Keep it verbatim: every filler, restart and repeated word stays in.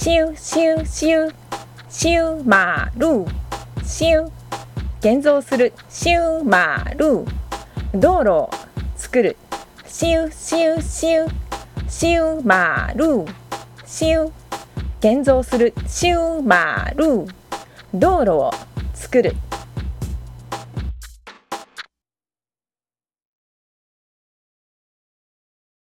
シュシュシュシュマルシュ建造するシュマル道路を作るシュシュシュシュマルシュ建造するシュマル道路を作る